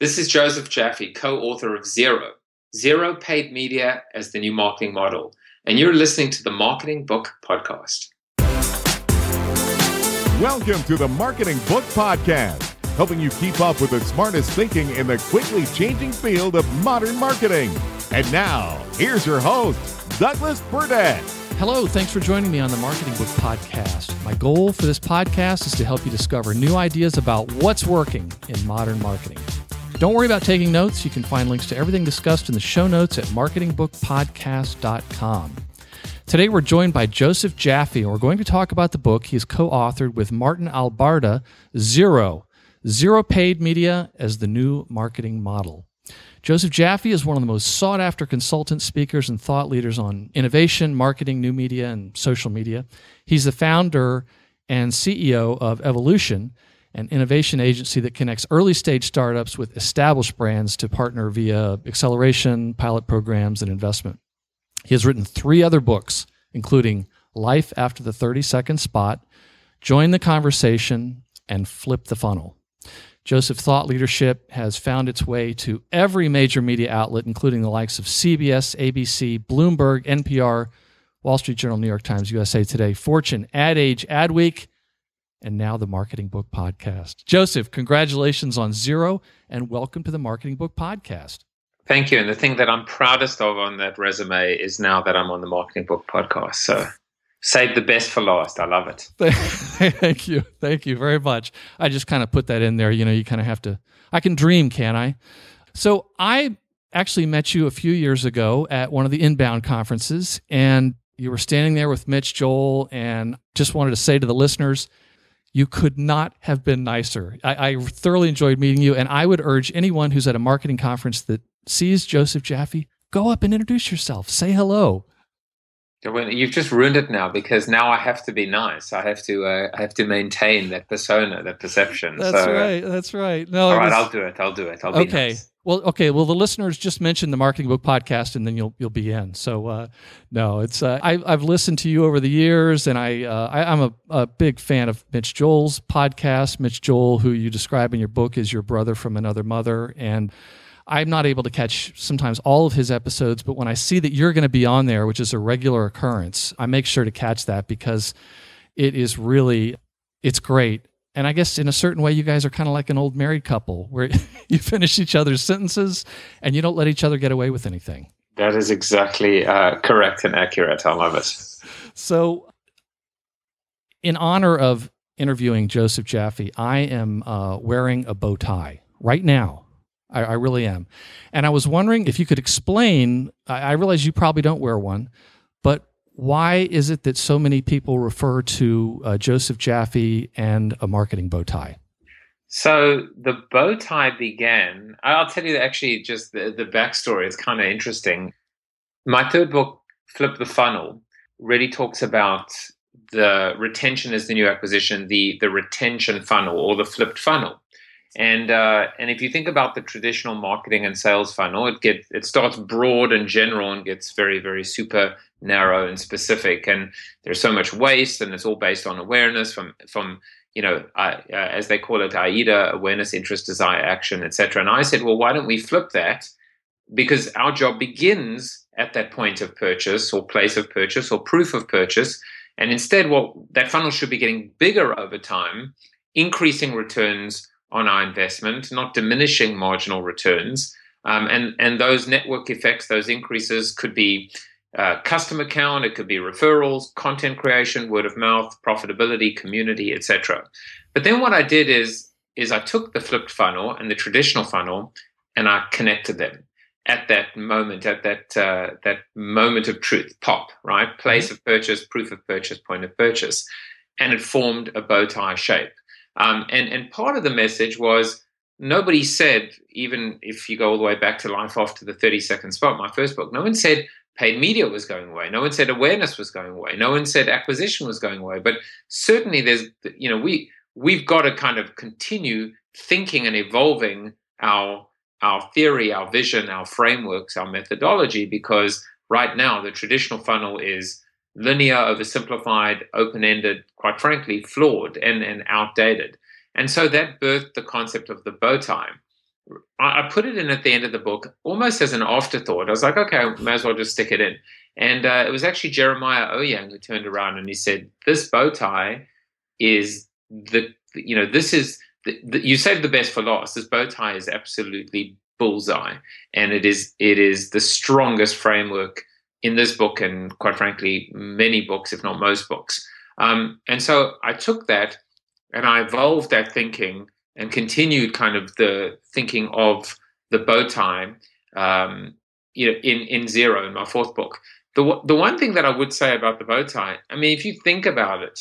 This is Joseph Jaffe, co-author of Zero. Zero paid media as the new marketing model. And you're listening to the Marketing Book Podcast. Welcome to the Marketing Book Podcast, helping you keep up with the smartest thinking in the quickly changing field of modern marketing. And now, here's your host, Douglas Burdett. Hello, thanks for joining me on the Marketing Book Podcast. My goal for this podcast is to help you discover new ideas about what's working in modern marketing. Don't worry about taking notes. You can find links to everything discussed in the show notes at marketingbookpodcast.com. Today, we're joined by Joseph Jaffe, and we're going to talk about the book he has co-authored with Martin Albarda, Zero. Zero paid media as the new marketing model. Joseph Jaffe is one of the most sought-after consultant speakers and thought leaders on innovation, marketing, new media, and social media. He's the founder and CEO of Evolution, an innovation agency that connects early-stage startups with established brands to partner via acceleration, pilot programs, and investment. He has written three other books, including Life After the 30 Second Spot, Join the Conversation, and Flip the Funnel. Joseph's thought leadership has found its way to every major media outlet, including the likes of CBS, ABC, Bloomberg, NPR, Wall Street Journal, New York Times, USA Today, Fortune, Ad Age, Adweek, and now the Marketing Book Podcast. Joseph, congratulations on Zero, and welcome to the Marketing Book Podcast. Thank you. And the thing that I'm proudest of on that resume is now that I'm on the Marketing Book Podcast. So save the best for last. I love it. Thank you. Thank you very much. I just kind of put that in there. You know, you kind of have to, I can dream, can't I? So I actually met you a few years ago at one of the Inbound conferences, and you were standing there with Mitch Joel, and just wanted to say to the listeners, you could not have been nicer. I thoroughly enjoyed meeting you, and I would urge anyone who's at a marketing conference that sees Joseph Jaffe, go up and introduce yourself. Say hello. You've just ruined it now, because now I have to be nice. I have to maintain that persona, that perception. That's right. No, all right, I'll do it. I'll be nice. Well, the listeners just mentioned the Marketing Book Podcast, and then you'll be in. So, I've listened to you over the years, and I'm a big fan of Mitch Joel's podcast. Mitch Joel, who you describe in your book, is your brother from another mother, and I'm not able to catch sometimes all of his episodes, but when I see that you're going to be on there, which is a regular occurrence, I make sure to catch that, because it's great. And I guess in a certain way, you guys are kind of like an old married couple where you finish each other's sentences and you don't let each other get away with anything. That is exactly correct and accurate. I love it. So in honor of interviewing Joseph Jaffe, I am wearing a bow tie right now. I really am. And I was wondering if you could explain, I realize you probably don't wear one, but why is it that so many people refer to Joseph Jaffe and a marketing bow tie? So the bow tie began, I'll tell you actually just the backstory is kind of interesting. My third book, Flip the Funnel, really talks about the retention is the new acquisition, the retention funnel or the flipped funnel. And if you think about the traditional marketing and sales funnel, it starts broad and general and gets very, very super narrow and specific. And there's so much waste, and it's all based on awareness from as they call it, AIDA, awareness, interest, desire, action, etc. And I said, well, why don't we flip that? Because our job begins at that point of purchase or place of purchase or proof of purchase. And instead, that funnel should be getting bigger over time, increasing returns on our investment, not diminishing marginal returns. And those network effects, those increases could be customer count, it could be referrals, content creation, word of mouth, profitability, community, etc. But then what I did is I took the flipped funnel and the traditional funnel and I connected them at that moment, at that moment of truth, pop, right? Place of purchase, proof of purchase, point of purchase. And it formed a bow tie shape. And part of the message was nobody said, even if you go all the way back to Life After the 30 Second Spot, my first book, no one said paid media was going away. No one said awareness was going away. No one said acquisition was going away. But certainly there's, you know, we've got to kind of continue thinking and evolving our theory, our vision, our frameworks, our methodology, because right now the traditional funnel is linear, oversimplified, open-ended, quite frankly, flawed and outdated. And so that birthed the concept of the bow tie. I put it in at the end of the book almost as an afterthought. I was like, okay, I may as well just stick it in. And it was actually Jeremiah Ouyang who turned around and he said, this bow tie is the, you know, this is, you save the best for last. This bow tie is absolutely bullseye. And it is the strongest framework in this book and, quite frankly, many books, if not most books. And so I took that and I evolved that thinking and continued kind of the thinking of the bow tie, you know, in Zero, in my fourth book. The one thing that I would say about the bow tie, I mean, if you think about it,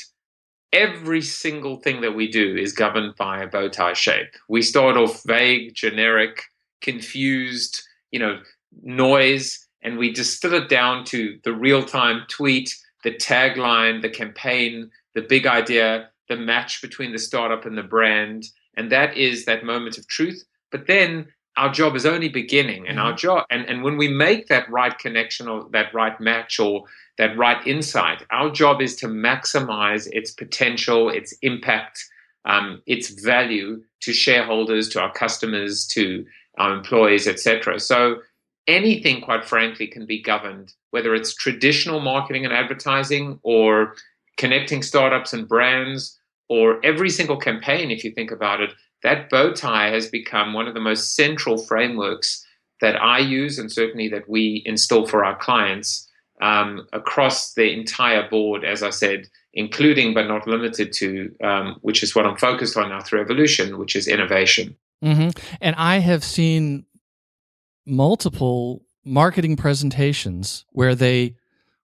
every single thing that we do is governed by a bow tie shape. We start off vague, generic, confused, you know, noise, and we distill it down to the real-time tweet, the tagline, the campaign, the big idea, the match between the startup and the brand, and that is that moment of truth. But then our job is only beginning, and our job, and when we make that right connection or that right match or that right insight, our job is to maximize its potential, its impact, its value to shareholders, to our customers, to our employees, etc. So anything, quite frankly, can be governed, whether it's traditional marketing and advertising or connecting startups and brands or every single campaign, if you think about it. That bow tie has become one of the most central frameworks that I use and certainly that we install for our clients across the entire board, as I said, including but not limited to, which is what I'm focused on now through Evolution, which is innovation. Mm-hmm. And I have seen multiple marketing presentations where they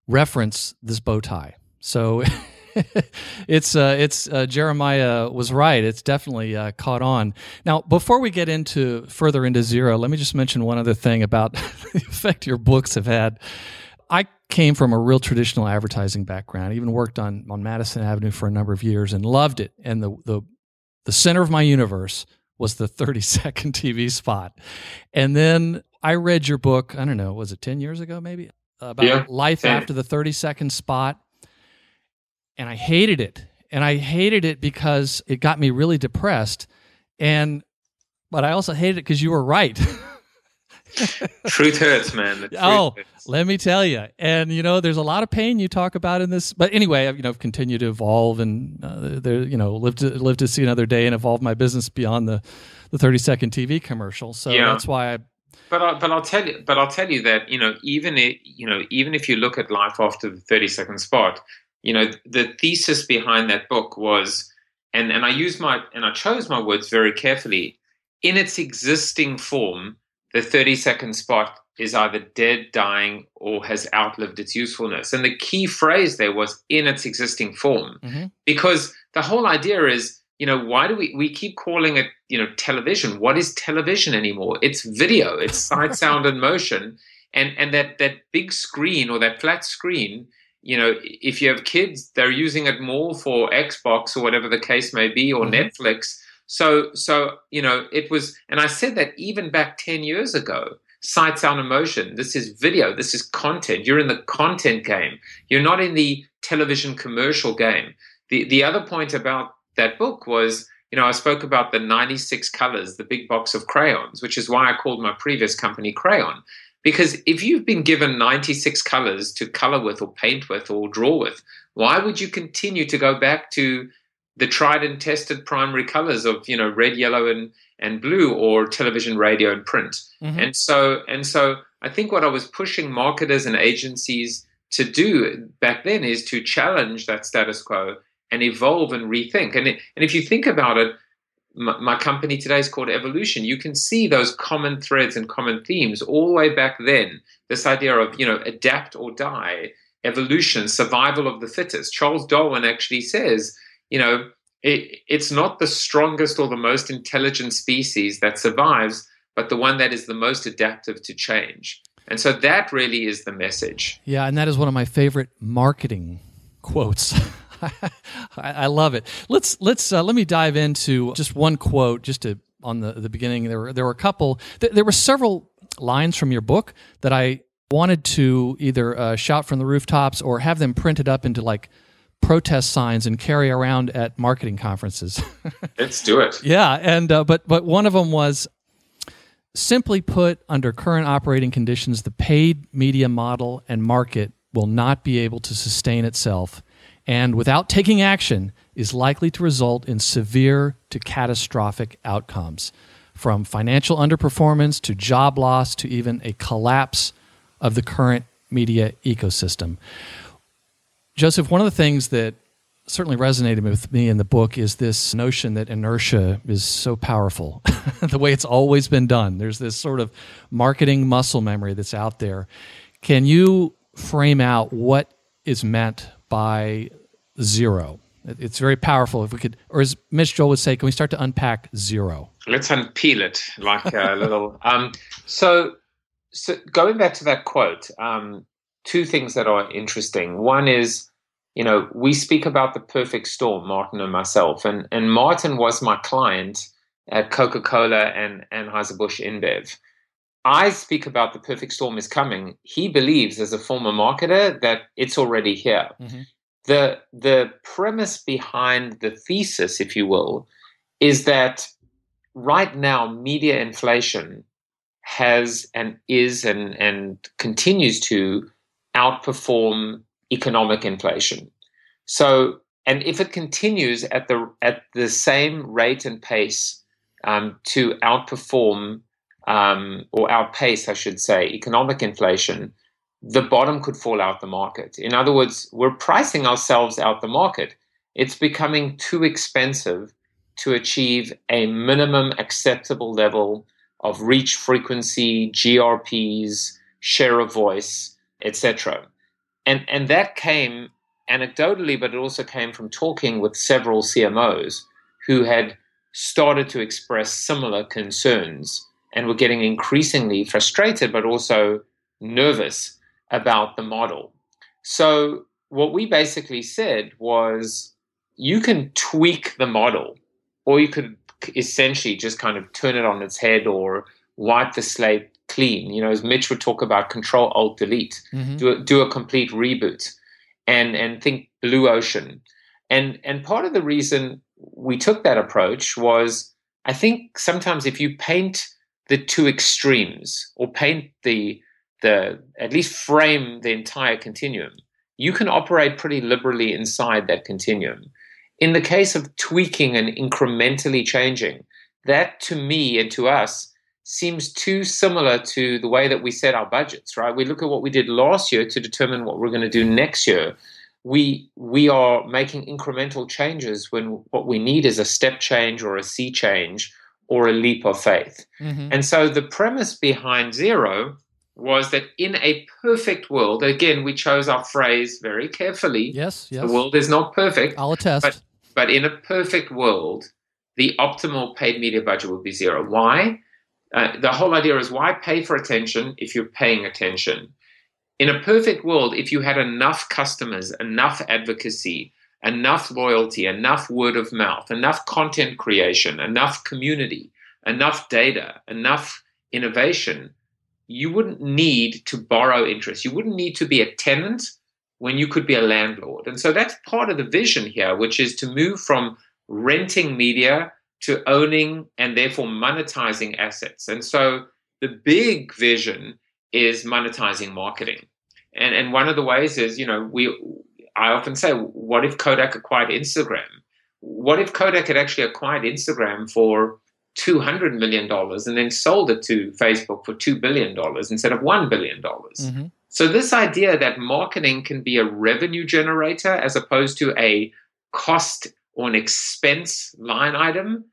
reference this bow tie. So it's Jeremiah was right. It's definitely caught on. Now, before we get further into Zero, let me just mention one other thing about the effect your books have had. I came from a real traditional advertising background. I even worked on Madison Avenue for a number of years and loved it. And the center of my universe was the 30-second TV spot. And then I read your book, I don't know, was it 10 years ago maybe? About Life After the 30-second Spot. And I hated it. And I hated it because it got me really depressed. But I also hated it because you were right. Truth hurts, man. Truth hurts. Let me tell you. And, you know, there's a lot of pain you talk about in this. But anyway, you know, I've continued to evolve and, live to see another day and evolve my business beyond the 30-second TV commercial. So that's why I. But I'll tell you that, you know, even if you look at Life After the 30-second Spot, you know, the thesis behind that book was, and I chose my words very carefully. In its existing form, the 30-second spot is either dead, dying, or has outlived its usefulness. And the key phrase there was in its existing form, because the whole idea is, you know, why do we keep calling it, you know, television? What is television anymore? It's video, it's sight, sound, and motion. And that big screen or that flat screen, you know, if you have kids, they're using it more for Xbox or whatever the case may be, or Netflix. So, you know, it was, and I said that even back 10 years ago, sight, sound, and motion, this is video, this is content. You're in the content game. You're not in the television commercial game. The other point about that book was, you know, I spoke about the 96 colors, the big box of crayons, which is why I called my previous company Crayon. Because if you've been given 96 colors to color with or paint with or draw with, why would you continue to go back to the tried and tested primary colors of, you know, red, yellow, and blue, or television, radio, and print. And so I think what I was pushing marketers and agencies to do back then is to challenge that status quo and evolve and rethink. And if you think about it, my company today is called Evolution. You can see those common threads and common themes all the way back then. This idea of, you know, adapt or die, evolution, survival of the fittest. Charles Darwin actually says, you know, It's not the strongest or the most intelligent species that survives, but the one that is the most adaptive to change. And so that really is the message. Yeah, and that is one of my favorite marketing quotes. I love it. Let me dive into just one quote. Just to on the beginning, there were a couple. There were several lines from your book that I wanted to either shout from the rooftops or have them printed up into like protest signs and carry around at marketing conferences. Let's do it. Yeah, and but one of them was, simply put, under current operating conditions, the paid media model and market will not be able to sustain itself, and without taking action is likely to result in severe to catastrophic outcomes, from financial underperformance to job loss to even a collapse of the current media ecosystem. Joseph, one of the things that certainly resonated with me in the book is this notion that inertia is so powerful, the way it's always been done. There's this sort of marketing muscle memory that's out there. Can you frame out what is meant by zero? It's very powerful. If we could, or as Mitch Joel would say, can we start to unpack zero? Let's unpeel it like a little. So going back to that quote, two things that are interesting. One is, you know, we speak about the perfect storm, Martin and myself. And Martin was my client at Coca-Cola and Anheuser-Busch InBev. I speak about the perfect storm is coming. He believes, as a former marketer, that it's already here. Mm-hmm. The premise behind the thesis, if you will, is that right now media inflation has and continues to outperform economic inflation. So, and if it continues at the same rate and pace to outperform or outpace, I should say, economic inflation, the bottom could fall out the market. In other words, we're pricing ourselves out the market. It's becoming too expensive to achieve a minimum acceptable level of reach, frequency, GRPs, share of voice, etc. And that came anecdotally, but it also came from talking with several CMOs who had started to express similar concerns and were getting increasingly frustrated, but also nervous about the model. So what we basically said was, you can tweak the model, or you could essentially just kind of turn it on its head or wipe the slate clean, you know, as Mitch would talk about, control, alt, delete, mm-hmm. do a complete reboot and think blue ocean. And part of the reason we took that approach was, I think sometimes if you paint the two extremes, or paint the at least frame the entire continuum, you can operate pretty liberally inside that continuum. In the case of tweaking and incrementally changing, that to me and to us seems too similar to the way that we set our budgets, right? We look at what we did last year to determine what we're going to do next year. We are making incremental changes when what we need is a step change or a sea change or a leap of faith. Mm-hmm. And so the premise behind zero was that in a perfect world, again, we chose our phrase very carefully. Yes. The world is not perfect. I'll attest. But in a perfect world, the optimal paid media budget would be zero. Why? The whole idea is, why pay for attention if you're paying attention? In a perfect world, if you had enough customers, enough advocacy, enough loyalty, enough word of mouth, enough content creation, enough community, enough data, enough innovation, you wouldn't need to borrow interest. You wouldn't need to be a tenant when you could be a landlord. And so that's part of the vision here, which is to move from renting media to owning and therefore monetizing assets. And so the big vision is monetizing marketing. And one of the ways is, you know, I often say, what if Kodak acquired Instagram? What if Kodak had actually acquired Instagram for $200 million and then sold it to Facebook for $2 billion instead of $1 billion? Mm-hmm. So this idea that marketing can be a revenue generator as opposed to a cost or an expense line item,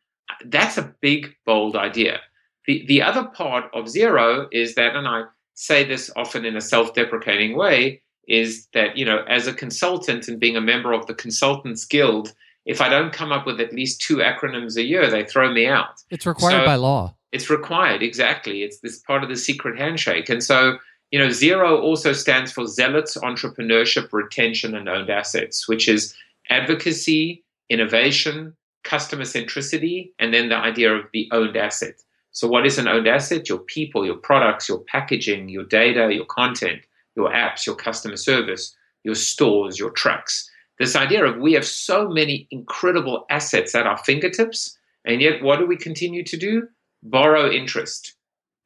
that's a big, bold idea. The other part of zero is that, and I say this often in a self-deprecating way, is that, you know, as a consultant and being a member of the Consultants Guild, if I don't come up with at least 2 acronyms a year, they throw me out. It's required by law. It's required, exactly. It's this part of the secret handshake. And so, you know, Zero also stands for Zealots, Entrepreneurship, Retention, and Owned Assets, which is advocacy, innovation, customer centricity, and then the idea of the owned asset. So what is an owned asset? Your people, your products, your packaging, your data, your content, your apps, your customer service, your stores, your trucks. This idea of we have so many incredible assets at our fingertips, and yet what do we continue to do? Borrow interest,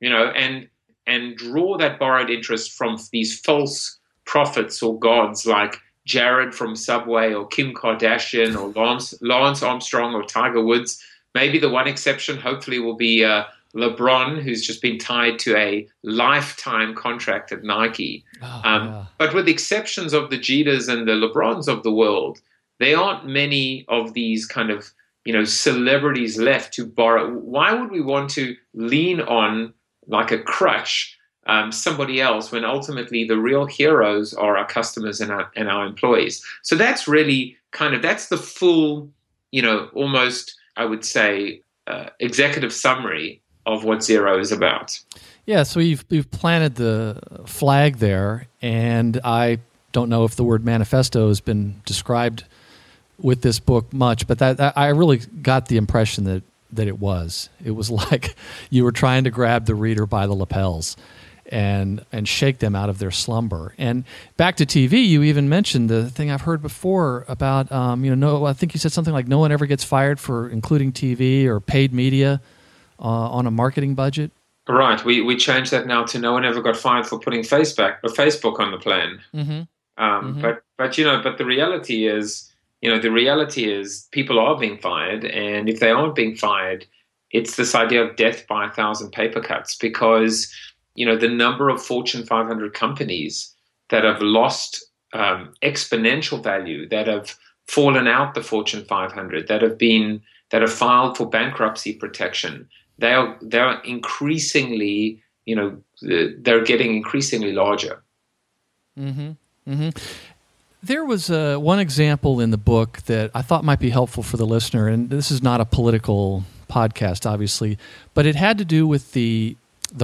you know, and draw that borrowed interest from these false prophets or gods like Jared from Subway or Kim Kardashian or Lance Armstrong or Tiger Woods. Maybe the one exception, hopefully, will be LeBron, who's just been tied to a lifetime contract at Nike. But with exceptions of the Jeters and the LeBrons of the world, there aren't many of these kind of, you know, celebrities left to borrow. Why would we want to lean on, like a crutch, somebody else when ultimately the real heroes are our customers and our employees? So that's really kind of, that's the full, you know, almost, I would say, executive summary of what Zero is about. Yeah, so you've planted the flag there, and I don't know if the word manifesto has been described with this book much, but that I really got the impression that it was. It was like you were trying to grab the reader by the lapels and shake them out of their slumber. And back to TV, you even mentioned the thing I've heard before about, I think you said something like no one ever gets fired for including TV or paid media on a marketing budget. Right. We changed that now to no one ever got fired for putting Facebook on the plan. Mm-hmm. But the reality is, people are being fired, and if they aren't being fired, it's this idea of death by 1,000 paper cuts, because, you know, the number of Fortune 500 companies that have lost exponential value, that have fallen out the Fortune 500, that have filed for bankruptcy protection, they are increasingly, you know, they're getting increasingly larger. Mm-hmm. Mm-hmm. There was one example in the book that I thought might be helpful for the listener, and this is not a political podcast, obviously, but it had to do with the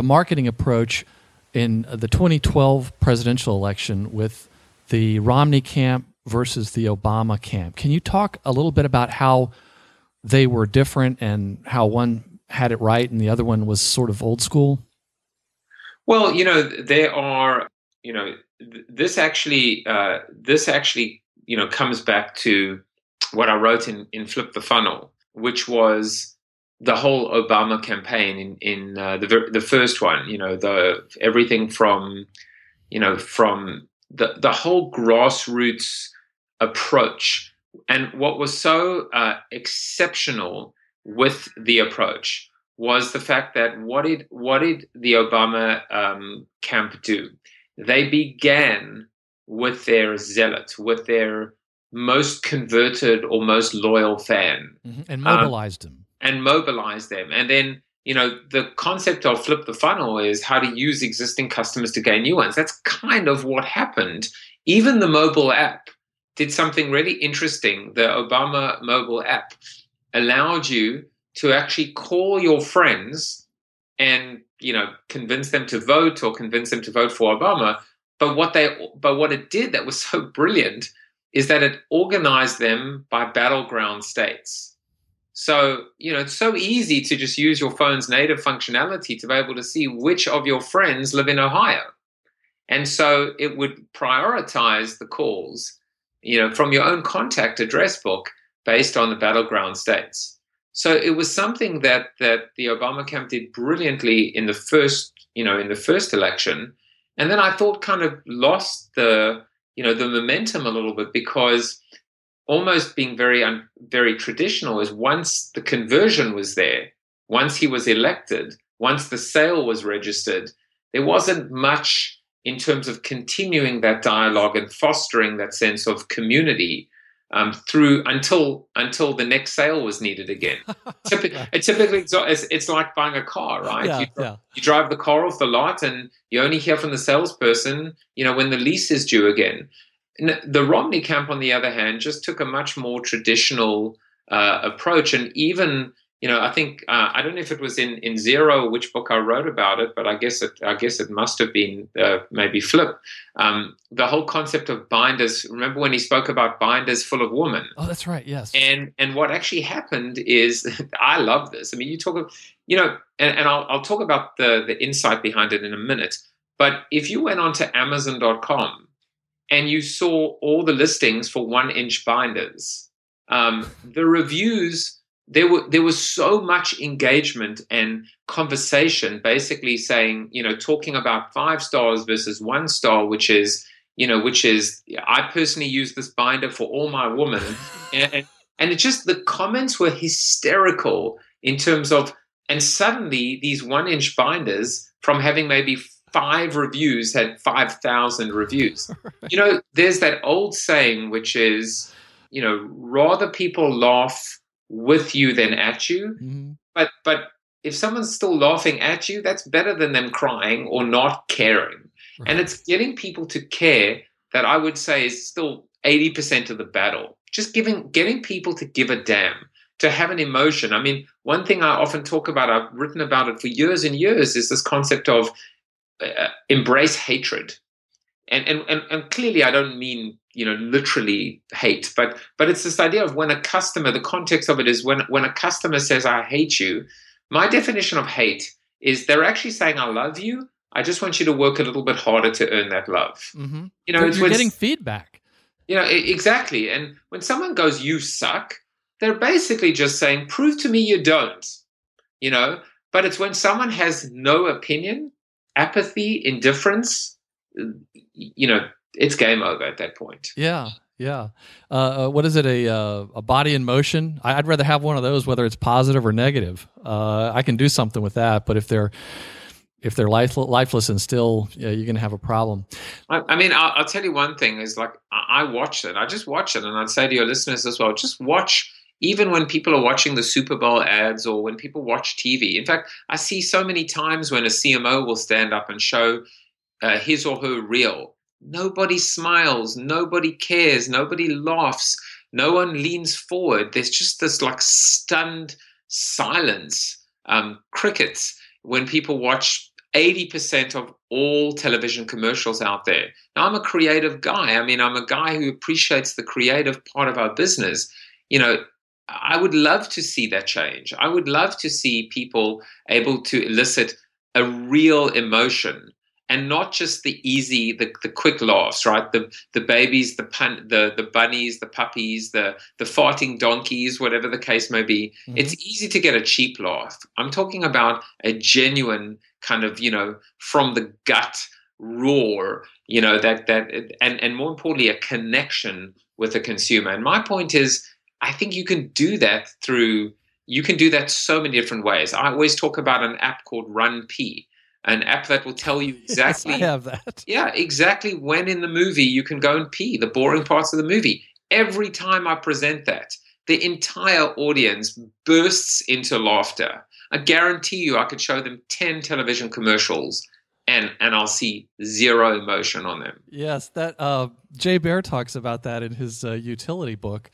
marketing approach in the 2012 presidential election with the Romney camp versus the Obama camp. Can you talk a little bit about how they were different and how one had it right and the other one was sort of old school? Well, you know, there are, you know, this actually, you know, comes back to what I wrote in Flip the Funnel, which was the whole Obama campaign in the first one. You know, everything from, you know, from the whole grassroots approach, and what was so exceptional with the approach was the fact that what did the Obama camp do? They began with their zealots, with their most converted or most loyal fan. Mm-hmm. And mobilized them. And then, you know, the concept of Flip the Funnel is how to use existing customers to gain new ones. That's kind of what happened. Even the mobile app did something really interesting. The Obama mobile app allowed you to actually call your friends and, you know, convince them to vote or convince them to vote for Obama. But what it did that was so brilliant is that it organized them by battleground states. So, you know, it's so easy to just use your phone's native functionality to be able to see which of your friends live in Ohio. And so it would prioritize the calls, you know, from your own contact address book based on the battleground states. So it was something that the Obama camp did brilliantly in the first election, and then I thought kind of lost the momentum a little bit, because almost being very traditional is once the conversion was there, once he was elected, once the sale was registered, there wasn't much in terms of continuing that dialogue and fostering that sense of community through until the next sale was needed again. It's like buying a car, right? Yeah, you drive the car off the lot and you only hear from the salesperson, you know, when the lease is due again. The Romney camp, on the other hand, just took a much more traditional approach. And even, you know, I think, I don't know if it was in Zero or which book I wrote about it, but I guess it must have been maybe Flip. The whole concept of binders, remember when he spoke about binders full of women? Oh, that's right, yes. And what actually happened is, I love this. I mean, you talk of, you know, and I'll talk about the insight behind it in a minute, but if you went on to Amazon.com and you saw all the listings for 1-inch binders, the reviews... There was so much engagement and conversation, basically saying, you know, talking about 5 stars versus 1 star, which is I personally use this binder for all my women, and it just, the comments were hysterical in terms of, and suddenly these 1-inch binders, from having maybe 5 reviews, had 5,000 reviews. You know, there's that old saying, which is, you know, rather people laugh with you than at you. Mm-hmm. But if someone's still laughing at you, that's better than them crying or not caring. Right. And it's getting people to care that I would say is still 80% of the battle. Just getting people to give a damn, to have an emotion. I mean, one thing I often talk about, I've written about it for years and years, is this concept of embrace hatred. And clearly I don't mean, you know, literally hate, but it's this idea of when a customer, the context of it is when a customer says, I hate you, my definition of hate is they're actually saying, I love you. I just want you to work a little bit harder to earn that love. Mm-hmm. You know, you're getting feedback. You know, exactly. And when someone goes, you suck, they're basically just saying, prove to me you don't, you know, but it's when someone has no opinion, apathy, indifference, you know, it's game over at that point. Yeah, yeah. What is it, a body in motion? I'd rather have one of those, whether it's positive or negative. I can do something with that, but if they're lifeless and still, yeah, you're going to have a problem. I mean, I'll tell you one thing is, like, I watch it. I just watch it, and I'd say to your listeners as well, just watch, even when people are watching the Super Bowl ads or when people watch TV. In fact, I see so many times when a CMO will stand up and show his or her reel. Nobody smiles, nobody cares, nobody laughs, no one leans forward. There's just this, like, stunned silence, crickets, when people watch 80% of all television commercials out there. Now, I'm a creative guy. I mean, I'm a guy who appreciates the creative part of our business. You know, I would love to see that change. I would love to see people able to elicit a real emotion. And not just the easy, the quick laughs, right? The babies, the bunnies, the puppies, the farting donkeys, whatever the case may be. Mm-hmm. It's easy to get a cheap laugh. I'm talking about a genuine kind of, you know, from the gut roar, you know, and more importantly, a connection with the consumer. And my point is, I think you can do that so many different ways. I always talk about an app called RunPee. An app that will tell you exactly, yes, I have that. Yeah, exactly when in the movie you can go and pee, the boring parts of the movie. Every time I present that, the entire audience bursts into laughter. I guarantee you I could show them 10 television commercials and I'll see zero emotion on them. Yes, that Jay Baer talks about that in his utility book.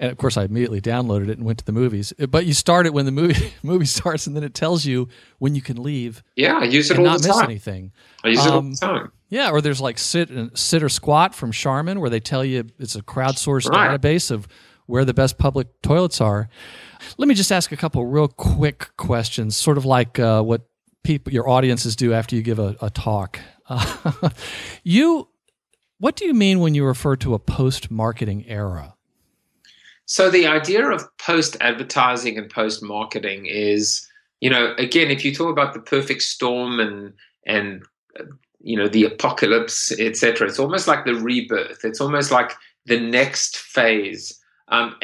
And, of course, I immediately downloaded it and went to the movies. But you start it when the movie starts, and then it tells you when you can leave. Yeah, I use it all the time. And not miss anything. I use it all the time. Yeah, or there's like Sit or Squat from Charmin, where they tell you it's a crowdsourced database of where the best public toilets are. Let me just ask a couple real quick questions, sort of like what your audiences do after you give a talk. What do you mean when you refer to a post-marketing era? So the idea of post-advertising and post-marketing is, you know, again, if you talk about the perfect storm and you know, the apocalypse, etc., it's almost like the rebirth. It's almost like the next phase. And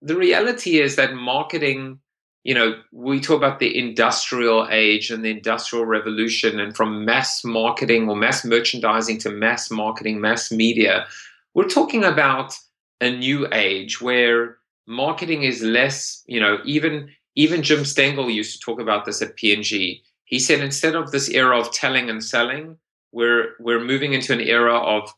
the reality is that marketing, you know, we talk about the industrial age and the industrial revolution, and from mass marketing or mass merchandising to mass marketing, mass media, we're talking about a new age where marketing is less, you know, even Jim Stengel used to talk about this at P&G. He said, instead of this era of telling and selling, we're moving into an era of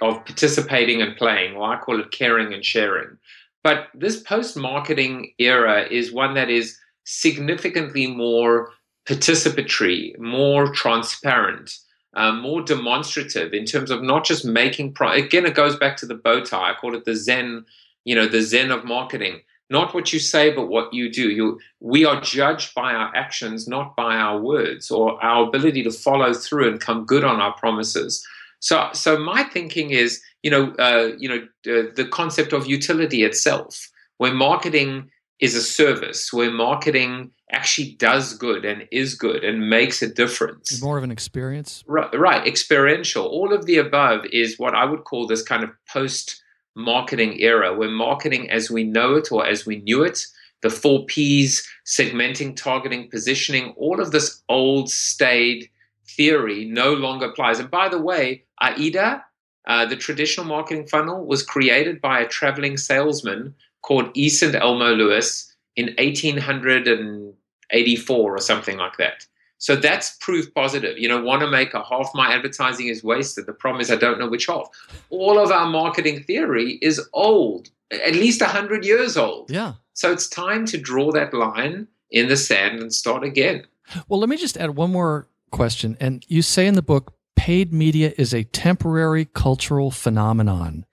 of participating and playing, or I call it caring and sharing. But this post-marketing era is one that is significantly more participatory, more transparent, more demonstrative in terms of not just making product. Again, it goes back to the bow tie. I call it the Zen, the Zen of marketing. Not what you say, but what you do. We are judged by our actions, not by our words or our ability to follow through and come good on our promises. So my thinking is, the concept of utility itself, where marketing is a service, where marketing actually does good and is good and makes a difference. It's more of an experience. Right, experiential. All of the above is what I would call this kind of post-marketing era, where marketing as we know it or as we knew it, the 4 Ps, segmenting, targeting, positioning, all of this old staid theory no longer applies. And by the way, AIDA, the traditional marketing funnel, was created by a traveling salesman called St. Elmo Lewis in 1884 or something like that. So that's proof positive. Want to make a half my advertising is wasted. The problem is I don't know which half. All of our marketing theory is old, at least 100 years old. Yeah. So it's time to draw that line in the sand and start again. Well, let me just add one more question. And you say in the book, paid media is a temporary cultural phenomenon.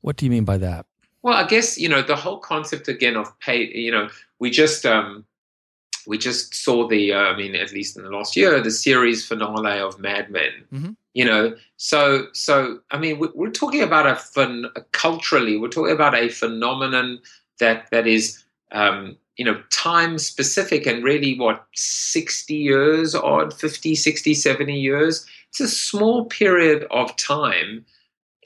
What do you mean by that? Well, I guess, the whole concept again of paid, we just saw at least in the last year, the series finale of Mad Men, mm-hmm. We're talking about culturally, we're talking about a phenomenon that is, time specific and really 60 years odd, 50, 60, 70 years. It's a small period of time.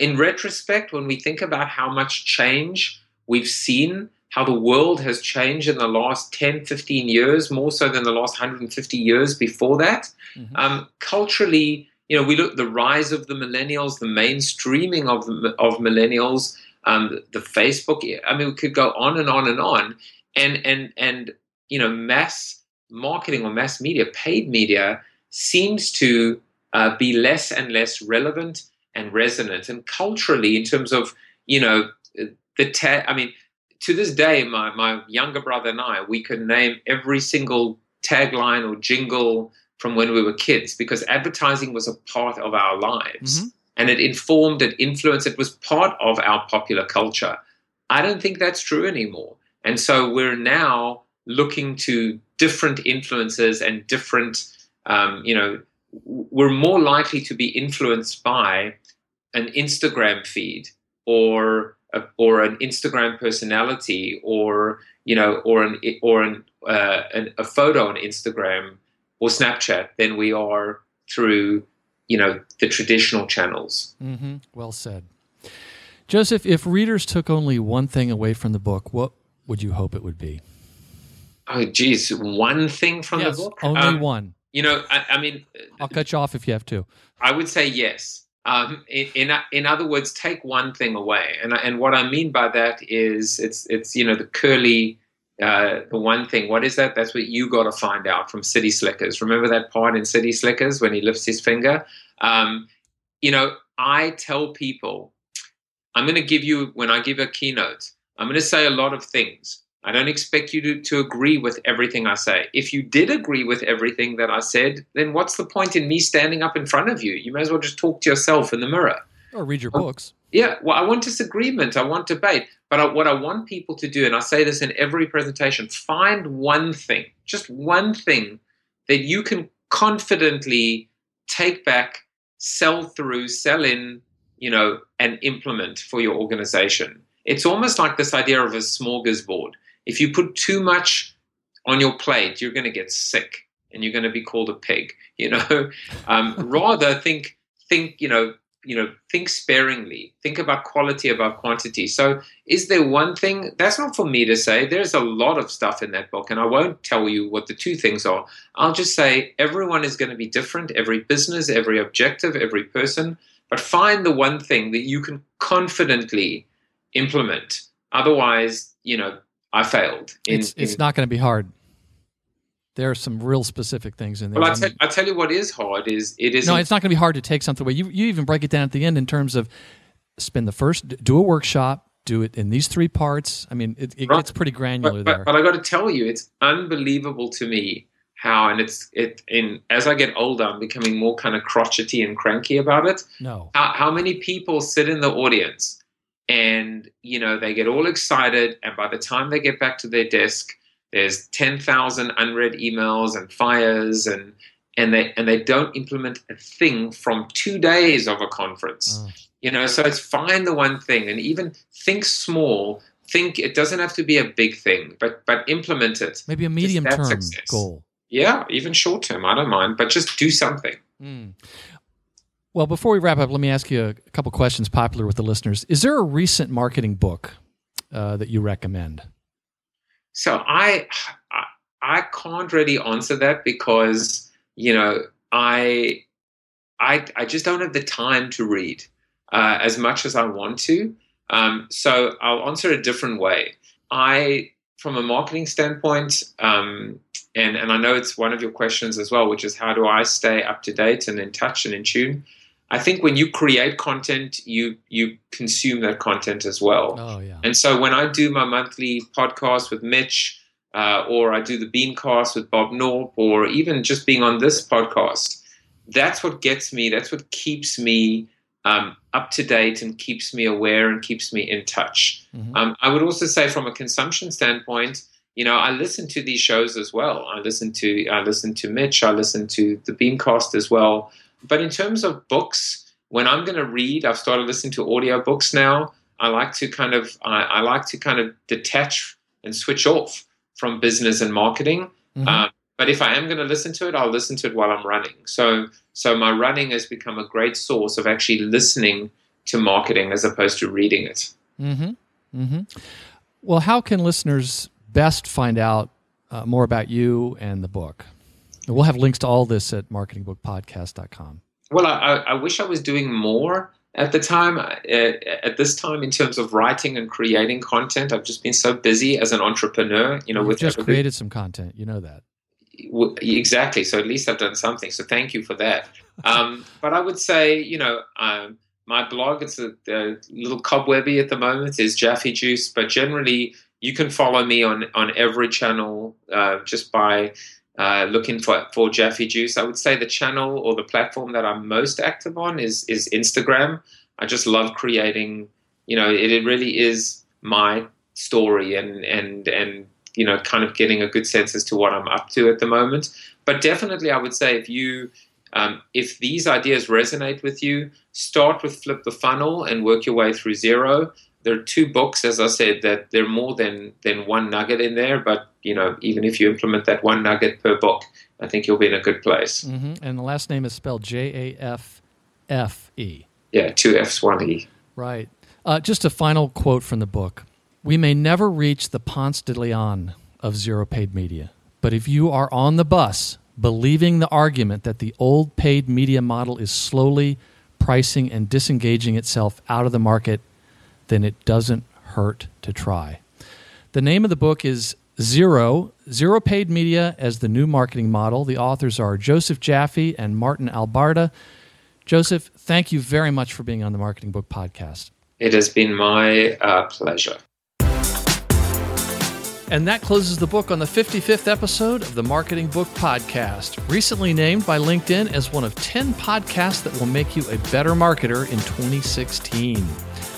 In retrospect, when we think about how much change we've seen, how the world has changed in the last 10, 15 years, more so than the last 150 years before that, mm-hmm. Culturally, we look at the rise of the millennials, the mainstreaming of millennials, the Facebook. We could go on and on and on. And mass marketing or mass media, paid media, seems to be less and less relevant and resonant, and culturally, in terms of to this day, my younger brother and I, we can name every single tagline or jingle from when we were kids, because advertising was a part of our lives, mm-hmm. and it informed, it influenced, it was part of our popular culture. I don't think that's true anymore, and so we're now looking to different influences and different, we're more likely to be influenced by an Instagram feed or an Instagram personality or a photo on Instagram or Snapchat than we are through, the traditional channels. Mm-hmm. Well said. Joseph, if readers took only one thing away from the book, what would you hope it would be? Oh, geez. One thing from the book? Only one. I'll cut you off if you have to. I would say yes. In other words, take one thing away, and what I mean by that is it's the curly the one thing. What is that? That's what you got to find out from City Slickers. Remember that part in City Slickers when he lifts his finger? I tell people when I give a keynote, I'm going to say a lot of things. I don't expect you to agree with everything I say. If you did agree with everything that I said, then what's the point in me standing up in front of you? You may as well just talk to yourself in the mirror. Or read your books. Yeah, I want disagreement. I want debate. But what I want people to do, and I say this in every presentation, find one thing, just one thing that you can confidently take back, sell through, sell in, and implement for your organization. It's almost like this idea of a smorgasbord. If you put too much on your plate, you're going to get sick and you're going to be called a pig, rather think sparingly, think about quality above quantity. So is there one thing? That's not for me to say. There's a lot of stuff in that book, and I won't tell you what the two things are. I'll just say everyone is going to be different, every business, every objective, every person, but find the one thing that you can confidently implement. Otherwise, I failed. It's not going to be hard. There are some real specific things in there. Well, I tell you what is hard is it is. No, it's not going to be hard to take something away. You even break it down at the end in terms of spend the first, do a workshop, do it in these three parts. I mean, it gets pretty granular there. But I got to tell you, it's unbelievable to me how, and as I get older, I'm becoming more kind of crotchety and cranky about it. No, how many people sit in the audience and they get all excited, and by the time they get back to their desk, there's 10,000 unread emails and fires, and they don't implement a thing from 2 days of a conference. Oh. So it's find the one thing, and even think small. Think it doesn't have to be a big thing, but implement it. Maybe a medium-term goal. Yeah, even short-term, I don't mind, but just do something. Mm. Well, before we wrap up, let me ask you a couple questions popular with the listeners. Is there a recent marketing book that you recommend? So I can't really answer that because I just don't have the time to read as much as I want to. So I'll answer a different way. From a marketing standpoint, and I know it's one of your questions as well, which is how do I stay up to date and in touch and in tune? I think when you create content, you consume that content as well. Oh, yeah. And so when I do my monthly podcast with Mitch, or I do the Beamcast with Bob Knorp, or even just being on this podcast, that's what gets me, that's what keeps me up to date and keeps me aware and keeps me in touch. Mm-hmm. I would also say from a consumption standpoint, I listen to these shows as well. I listen to Mitch, I listen to the Beamcast as well. But in terms of books, when I'm going to read, I've started listening to audiobooks now. I like to kind of detach and switch off from business and marketing. Mm-hmm. But if I am going to listen to it, I'll listen to it while I'm running. So my running has become a great source of actually listening to marketing as opposed to reading it. Mm-hmm. Mm-hmm. Well, how can listeners best find out more about you and the book? We'll have links to all this at marketingbookpodcast.com. Well, I wish I was doing more at the time. At this time, in terms of writing and creating content, I've just been so busy as an entrepreneur. You've just created some content. You know that. Exactly. So at least I've done something. So thank you for that. But I would say, my blog, it's a little cobwebby at the moment, is Jaffe Juice. But generally, you can follow me on every channel just by looking for Jaffe Juice. I would say the channel or the platform that I'm most active on is Instagram. I just love creating, it really is my story and kind of getting a good sense as to what I'm up to at the moment. But definitely I would say if you, if these ideas resonate with you, start with Flip the Funnel and work your way through Zero. There are two books, as I said, that there are more than one nugget in there. But, even if you implement that one nugget per book, I think you'll be in a good place. Mm-hmm. And the last name is spelled Jaffe. Yeah, two Fs, one E. Right. Just a final quote from the book. We may never reach the Ponce de Leon of zero paid media, but if you are on the bus believing the argument that the old paid media model is slowly pricing and disengaging itself out of the market, then it doesn't hurt to try. The name of the book is Zero Paid Media as the New Marketing Model. The authors are Joseph Jaffe and Martin Albarda. Joseph, thank you very much for being on the Marketing Book Podcast. It has been my pleasure. And that closes the book on the 55th episode of the Marketing Book Podcast, recently named by LinkedIn as one of 10 podcasts that will make you a better marketer in 2016.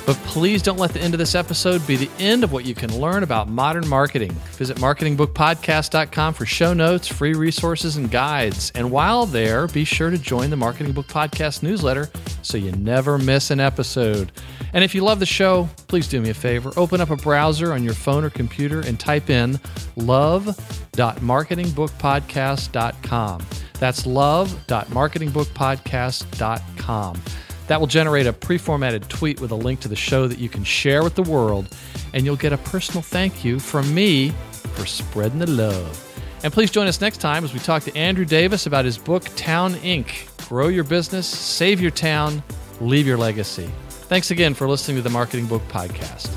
But please don't let the end of this episode be the end of what you can learn about modern marketing. Visit marketingbookpodcast.com for show notes, free resources, and guides. And while there, be sure to join the Marketing Book Podcast newsletter so you never miss an episode. And if you love the show, please do me a favor. Open up a browser on your phone or computer and type in love.marketingbookpodcast.com. That's love.marketingbookpodcast.com. That will generate a pre-formatted tweet with a link to the show that you can share with the world, and you'll get a personal thank you from me for spreading the love. And please join us next time as we talk to Andrew Davis about his book, Town, Inc. Grow your business, save your town, leave your legacy. Thanks again for listening to the Marketing Book Podcast.